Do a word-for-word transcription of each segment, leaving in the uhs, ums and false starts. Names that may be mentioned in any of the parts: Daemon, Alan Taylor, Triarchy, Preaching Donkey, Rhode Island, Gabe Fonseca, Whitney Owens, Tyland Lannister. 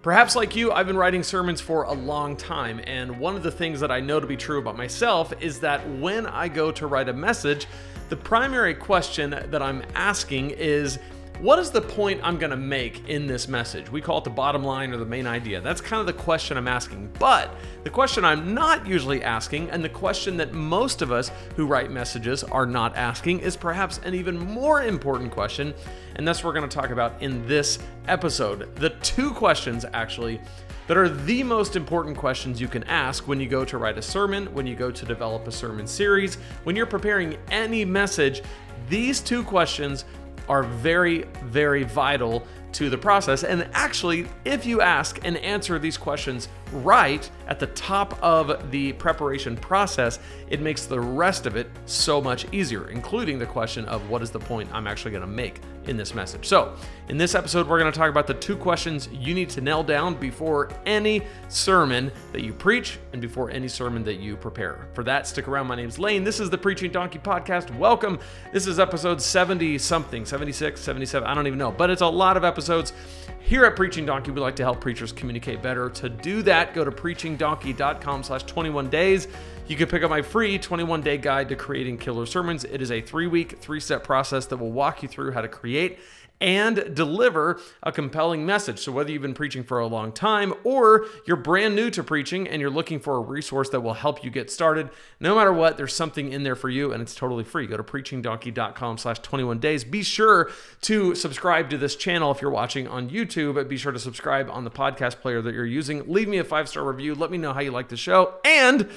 Perhaps like you, I've been writing sermons for a long time, and one of the things that I know to be true about myself is that when I go to write a message, the primary question that I'm asking is, what is the point I'm going to make in this message? We call it the bottom line or the main idea. That's kind of the question I'm asking. But the question I'm not usually asking, and the question that most of us who write messages are not asking, is perhaps an even more important question, and that's what we're going to talk about in this episode. The two questions, actually, that are the most important questions you can ask when you go to write a sermon, when you go to develop a sermon series, when you're preparing any message. These two questions are very, very vital to the process. And actually, if you ask and answer these questions right at the top of the preparation process, it makes the rest of it so much easier, including the question of what is the point I'm actually gonna make in this message. So in this episode, we're gonna talk about the two questions you need to nail down before any sermon that you preach and before any sermon that you prepare. For that, stick around. My name's Lane. This is the Preaching Donkey podcast. Welcome. This is episode seventy something, seventy-six, seventy-seven, I don't even know, but it's a lot of episodes. Episodes. Here at Preaching Donkey, we like to help preachers communicate better. To do that, go to preaching donkey dot com slash twenty-one days. You can pick up my free twenty-one day guide to creating killer sermons. It is a three-week, three-step process that will walk you through how to create and deliver a compelling message. So whether you've been preaching for a long time or you're brand new to preaching and you're looking for a resource that will help you get started, no matter what, there's something in there for you, and it's totally free. Go to preaching donkey dot com slash twenty-one days. Be sure to subscribe to this channel if you're watching on YouTube, but be sure to subscribe on the podcast player that you're using. Leave me a five-star review. Let me know how you like the show, and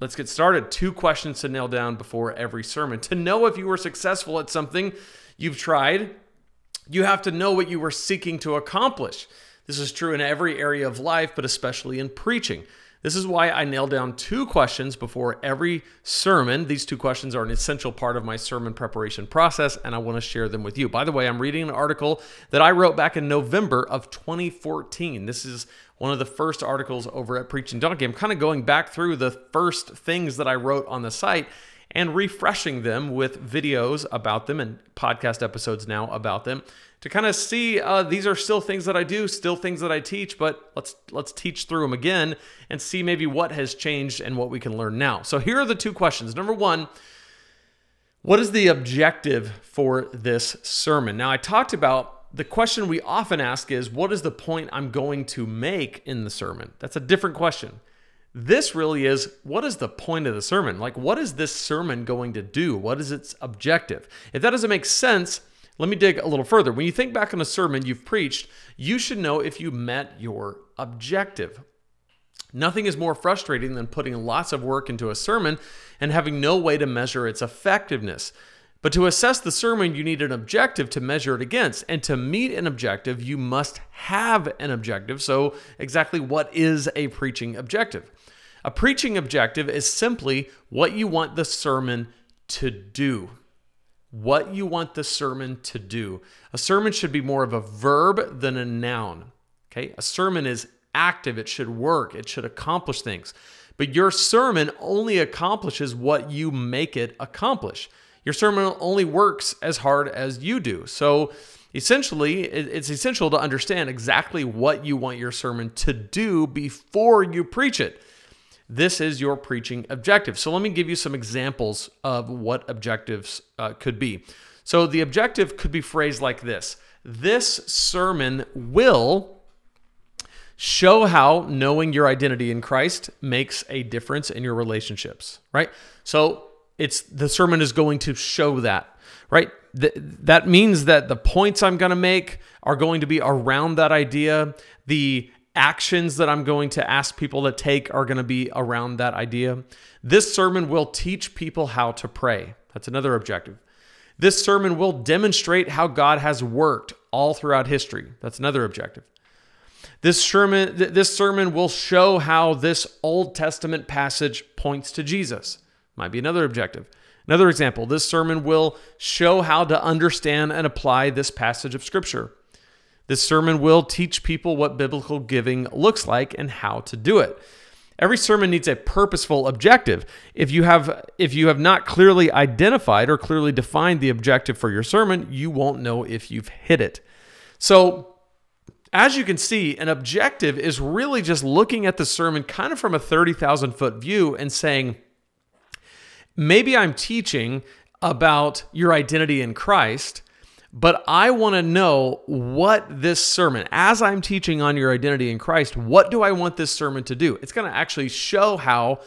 let's get started. Two questions to nail down before every sermon. To know if you were successful at something you've tried, you have to know what you were seeking to accomplish. This is true in every area of life, but especially in preaching. This is why I nail down two questions before every sermon. These two questions are an essential part of my sermon preparation process, and I want to share them with you. By the way, I'm reading an article that I wrote back in November of twenty fourteen. This is one of the first articles over at Preaching Donkey. I'm kind of going back through the first things that I wrote on the site and refreshing them with videos about them and podcast episodes now about them to kind of see uh, these are still things that I do, still things that I teach, but let's let's teach through them again and see maybe what has changed and what we can learn now. So here are the two questions. Number one, what is the objective for this sermon? Now, I talked about the question we often ask is, what is the point I'm going to make in the sermon? That's a different question. This really is, what is the point of the sermon? Like, what is this sermon going to do? What is its objective? If that doesn't make sense, let me dig a little further. When you think back on a sermon you've preached, you should know if you met your objective. Nothing is more frustrating than putting lots of work into a sermon and having no way to measure its effectiveness. But to assess the sermon, you need an objective to measure it against. And to meet an objective, you must have an objective. So exactly what is a preaching objective? A preaching objective is simply what you want the sermon to do. What you want the sermon to do. A sermon should be more of a verb than a noun. Okay? A sermon is active. It should work. It should accomplish things. But your sermon only accomplishes what you make it accomplish. Your sermon only works as hard as you do. So essentially, it's essential to understand exactly what you want your sermon to do before you preach it. This is your preaching objective. So let me give you some examples of what objectives uh, could be. So the objective could be phrased like this. This sermon will show how knowing your identity in Christ makes a difference in your relationships, right? So It's the sermon is going to show that, right? Th- that means that the points I'm going to make are going to be around that idea. The actions that I'm going to ask people to take are going to be around that idea. This sermon will teach people how to pray. That's another objective. This sermon will demonstrate how God has worked all throughout history. That's another objective. This sermon, th- this sermon will show how this Old Testament passage points to Jesus. Might be another objective. Another example, this sermon will show how to understand and apply this passage of Scripture. This sermon will teach people what biblical giving looks like and how to do it. Every sermon needs a purposeful objective. If you have, if you have not clearly identified or clearly defined the objective for your sermon, you won't know if you've hit it. So As you can see, an objective is really just looking at the sermon kind of from a thirty thousand foot view and saying, maybe I'm teaching about your identity in Christ, but I want to know what this sermon, as I'm teaching on your identity in Christ, what do I want this sermon to do? It's going to actually show how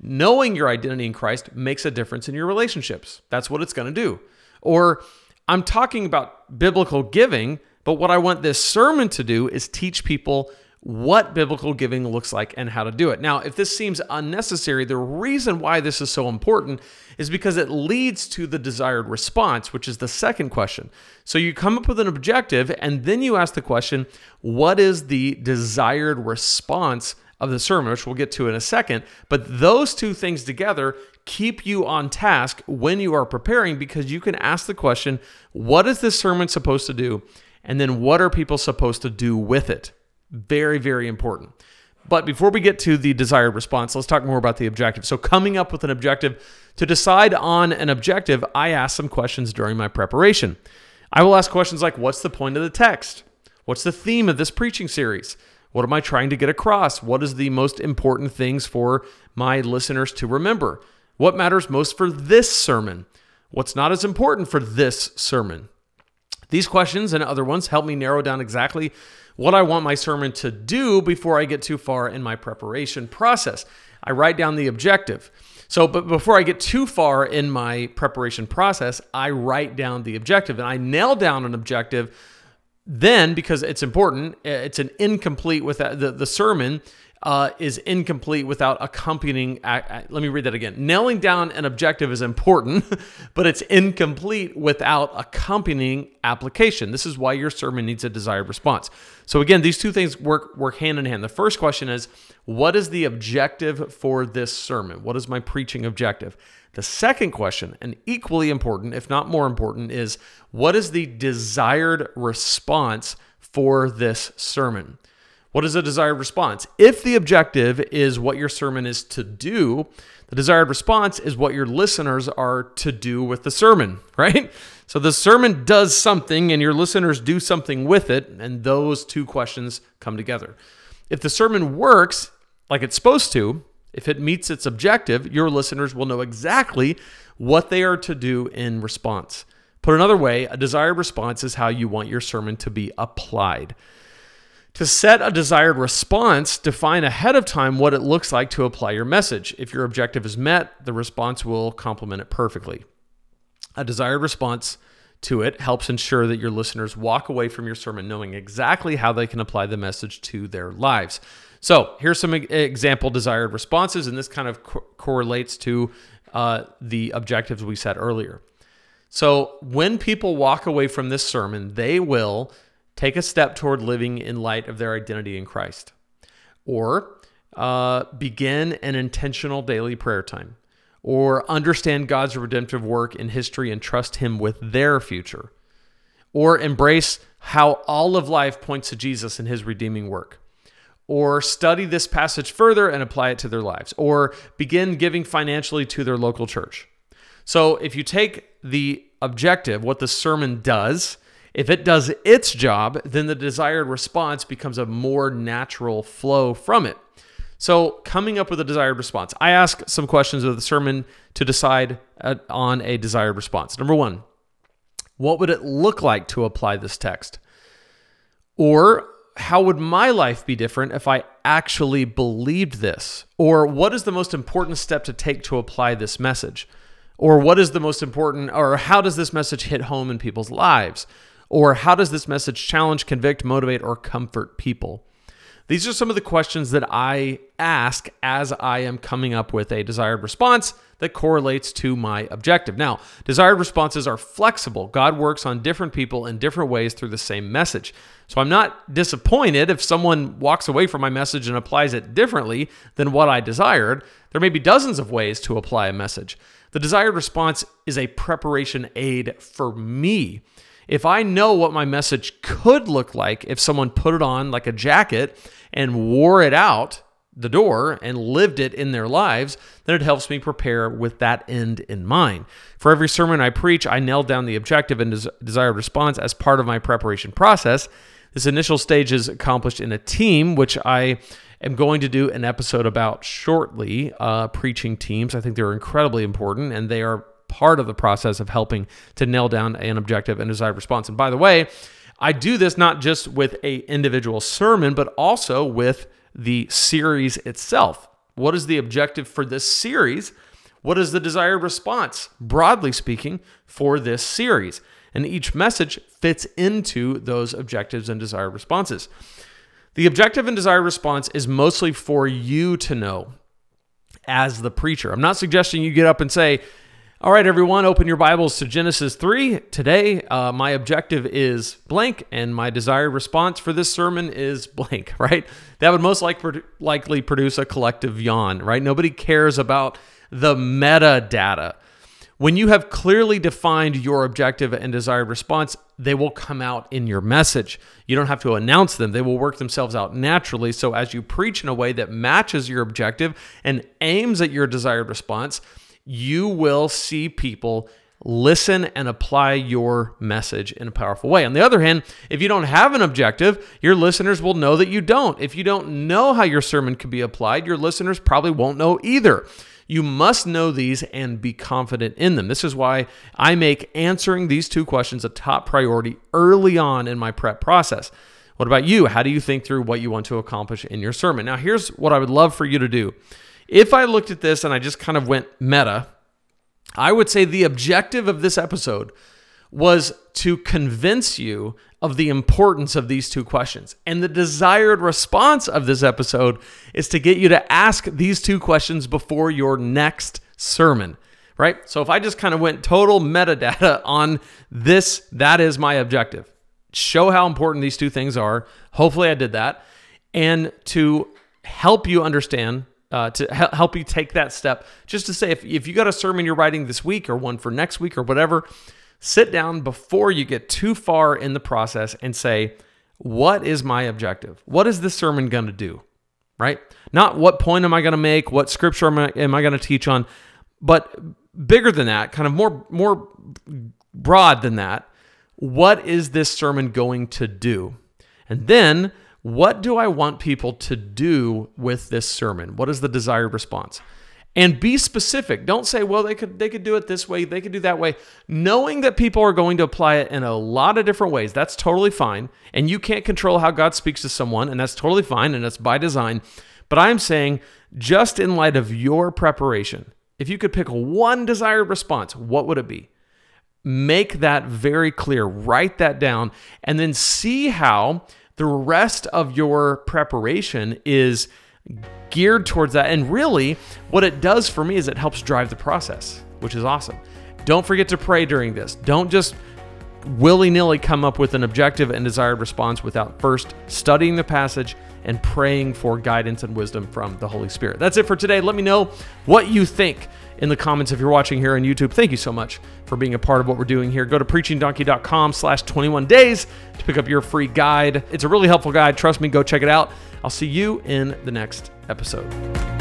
knowing your identity in Christ makes a difference in your relationships. That's what it's going to do. Or I'm talking about biblical giving, but what I want this sermon to do is teach people what biblical giving looks like and how to do it. Now, if this seems unnecessary, the reason why this is so important is because it leads to the desired response, which is the second question. So you come up with an objective, and then you ask the question, what is the desired response of the sermon, which we'll get to in a second. But those two things together keep you on task when you are preparing, because you can ask the question, what is this sermon supposed to do? And then what are people supposed to do with it? Very, very important. But before we get to the desired response, let's talk more about the objective. So coming up with an objective. To decide on an objective, I ask some questions during my preparation. I will ask questions like, what's the point of the text? What's the theme of this preaching series? What am I trying to get across? What is the most important things for my listeners to remember? What matters most for this sermon? What's not as important for this sermon? These questions and other ones help me narrow down exactly what I want my sermon to do before I get too far in my preparation process. I write down the objective. So, but before I get too far in my preparation process, I write down the objective, and I nail down an objective. Then, because it's important, it's an incomplete without the, the sermon uh, is incomplete without accompanying. I, I, let me read that again. Nailing down an objective is important, but it's incomplete without accompanying application. This is why your sermon needs a desired response. So again, these two things work work hand in hand. The first question is, what is the objective for this sermon? What is my preaching objective? The second question, and equally important, if not more important, is what is the desired response for this sermon? What is a desired response? If the objective is what your sermon is to do, the desired response is what your listeners are to do with the sermon, right? So the sermon does something and your listeners do something with it, and those two questions come together. If the sermon works like it's supposed to, if it meets its objective, your listeners will know exactly what they are to do in response. Put another way, a desired response is how you want your sermon to be applied. To set a desired response, define ahead of time what it looks like to apply your message. If your objective is met, the response will complement it perfectly. A desired response to it helps ensure that your listeners walk away from your sermon knowing exactly how they can apply the message to their lives. So here's some example desired responses, and this kind of co- correlates to uh, the objectives we set earlier. So when people walk away from this sermon, they will take a step toward living in light of their identity in Christ, or uh, begin an intentional daily prayer time, or understand God's redemptive work in history and trust Him with their future, or embrace how all of life points to Jesus and His redeeming work, or study this passage further and apply it to their lives, or begin giving financially to their local church. So if you take the objective, what the sermon does, if it does its job, then the desired response becomes a more natural flow from it. So coming up with a desired response, I ask some questions of the sermon to decide on a desired response. Number one, what would it look like to apply this text? Or how would my life be different if I actually believed this? Or what is the most important step to take to apply this message? Or what is the most important, or how does this message hit home in people's lives? Or how does this message challenge, convict, motivate, or comfort people? These are some of the questions that I ask as I am coming up with a desired response that correlates to my objective. Now, desired responses are flexible. God works on different people in different ways through the same message. So I'm not disappointed if someone walks away from my message and applies it differently than what I desired. There may be dozens of ways to apply a message. The desired response is a preparation aid for me. If I know what my message could look like if someone put it on like a jacket and wore it out the door and lived it in their lives, then it helps me prepare with that end in mind. For every sermon I preach, I nail down the objective and des- desired response as part of my preparation process. This initial stage is accomplished in a team, which I am going to do an episode about shortly, uh, preaching teams. I think they're incredibly important, and they are part of the process of helping to nail down an objective and desired response. And by the way, I do this not just with an individual sermon, but also with the series itself. What is the objective for this series? What is the desired response, broadly speaking, for this series? And each message fits into those objectives and desired responses. The objective and desired response is mostly for you to know as the preacher. I'm not suggesting you get up and say, all right, everyone, open your Bibles to Genesis three. Today, uh, my objective is blank, and my desired response for this sermon is blank, right? That would most like, likely produce a collective yawn, right? Nobody cares about the metadata. When you have clearly defined your objective and desired response, they will come out in your message. You don't have to announce them. They will work themselves out naturally. So as you preach in a way that matches your objective and aims at your desired response, you will see people listen and apply your message in a powerful way. On the other hand, if you don't have an objective, your listeners will know that you don't. If you don't know how your sermon can be applied, your listeners probably won't know either. You must know these and be confident in them. This is why I make answering these two questions a top priority early on in my prep process. What about you? How do you think through what you want to accomplish in your sermon? Now, here's what I would love for you to do. If I looked at this and I just kind of went meta, I would say the objective of this episode was to convince you of the importance of these two questions. And the desired response of this episode is to get you to ask these two questions before your next sermon, right? So if I just kind of went total metadata on this, that is my objective. Show how important these two things are. Hopefully I did that. And to help you understand Uh, to he- help you take that step. Just to say, if, if you got a sermon you're writing this week or one for next week or whatever, sit down before you get too far in the process and say, what is my objective? What is this sermon going to do, right? Not what point am I going to make, what scripture am I, am I going to teach on, but bigger than that, kind of more, more broad than that, what is this sermon going to do? And then, what do I want people to do with this sermon? What is the desired response? And be specific. Don't say, well, they could they could do it this way, they could do that way. Knowing that people are going to apply it in a lot of different ways, that's totally fine. And you can't control how God speaks to someone, and that's totally fine, and that's by design. But I'm saying, just in light of your preparation, if you could pick one desired response, what would it be? Make that very clear. Write that down, and then see how the rest of your preparation is geared towards that. And really, what it does for me is it helps drive the process, which is awesome. Don't forget to pray during this. Don't just willy-nilly come up with an objective and desired response without first studying the passage and praying for guidance and wisdom from the Holy Spirit. That's it for today. Let me know what you think in the comments if you're watching here on YouTube. Thank you so much for being a part of what we're doing here. Go to preaching donkey dot com slash twenty-one days to pick up your free guide. It's a really helpful guide. Trust me, go check it out. I'll see you in the next episode.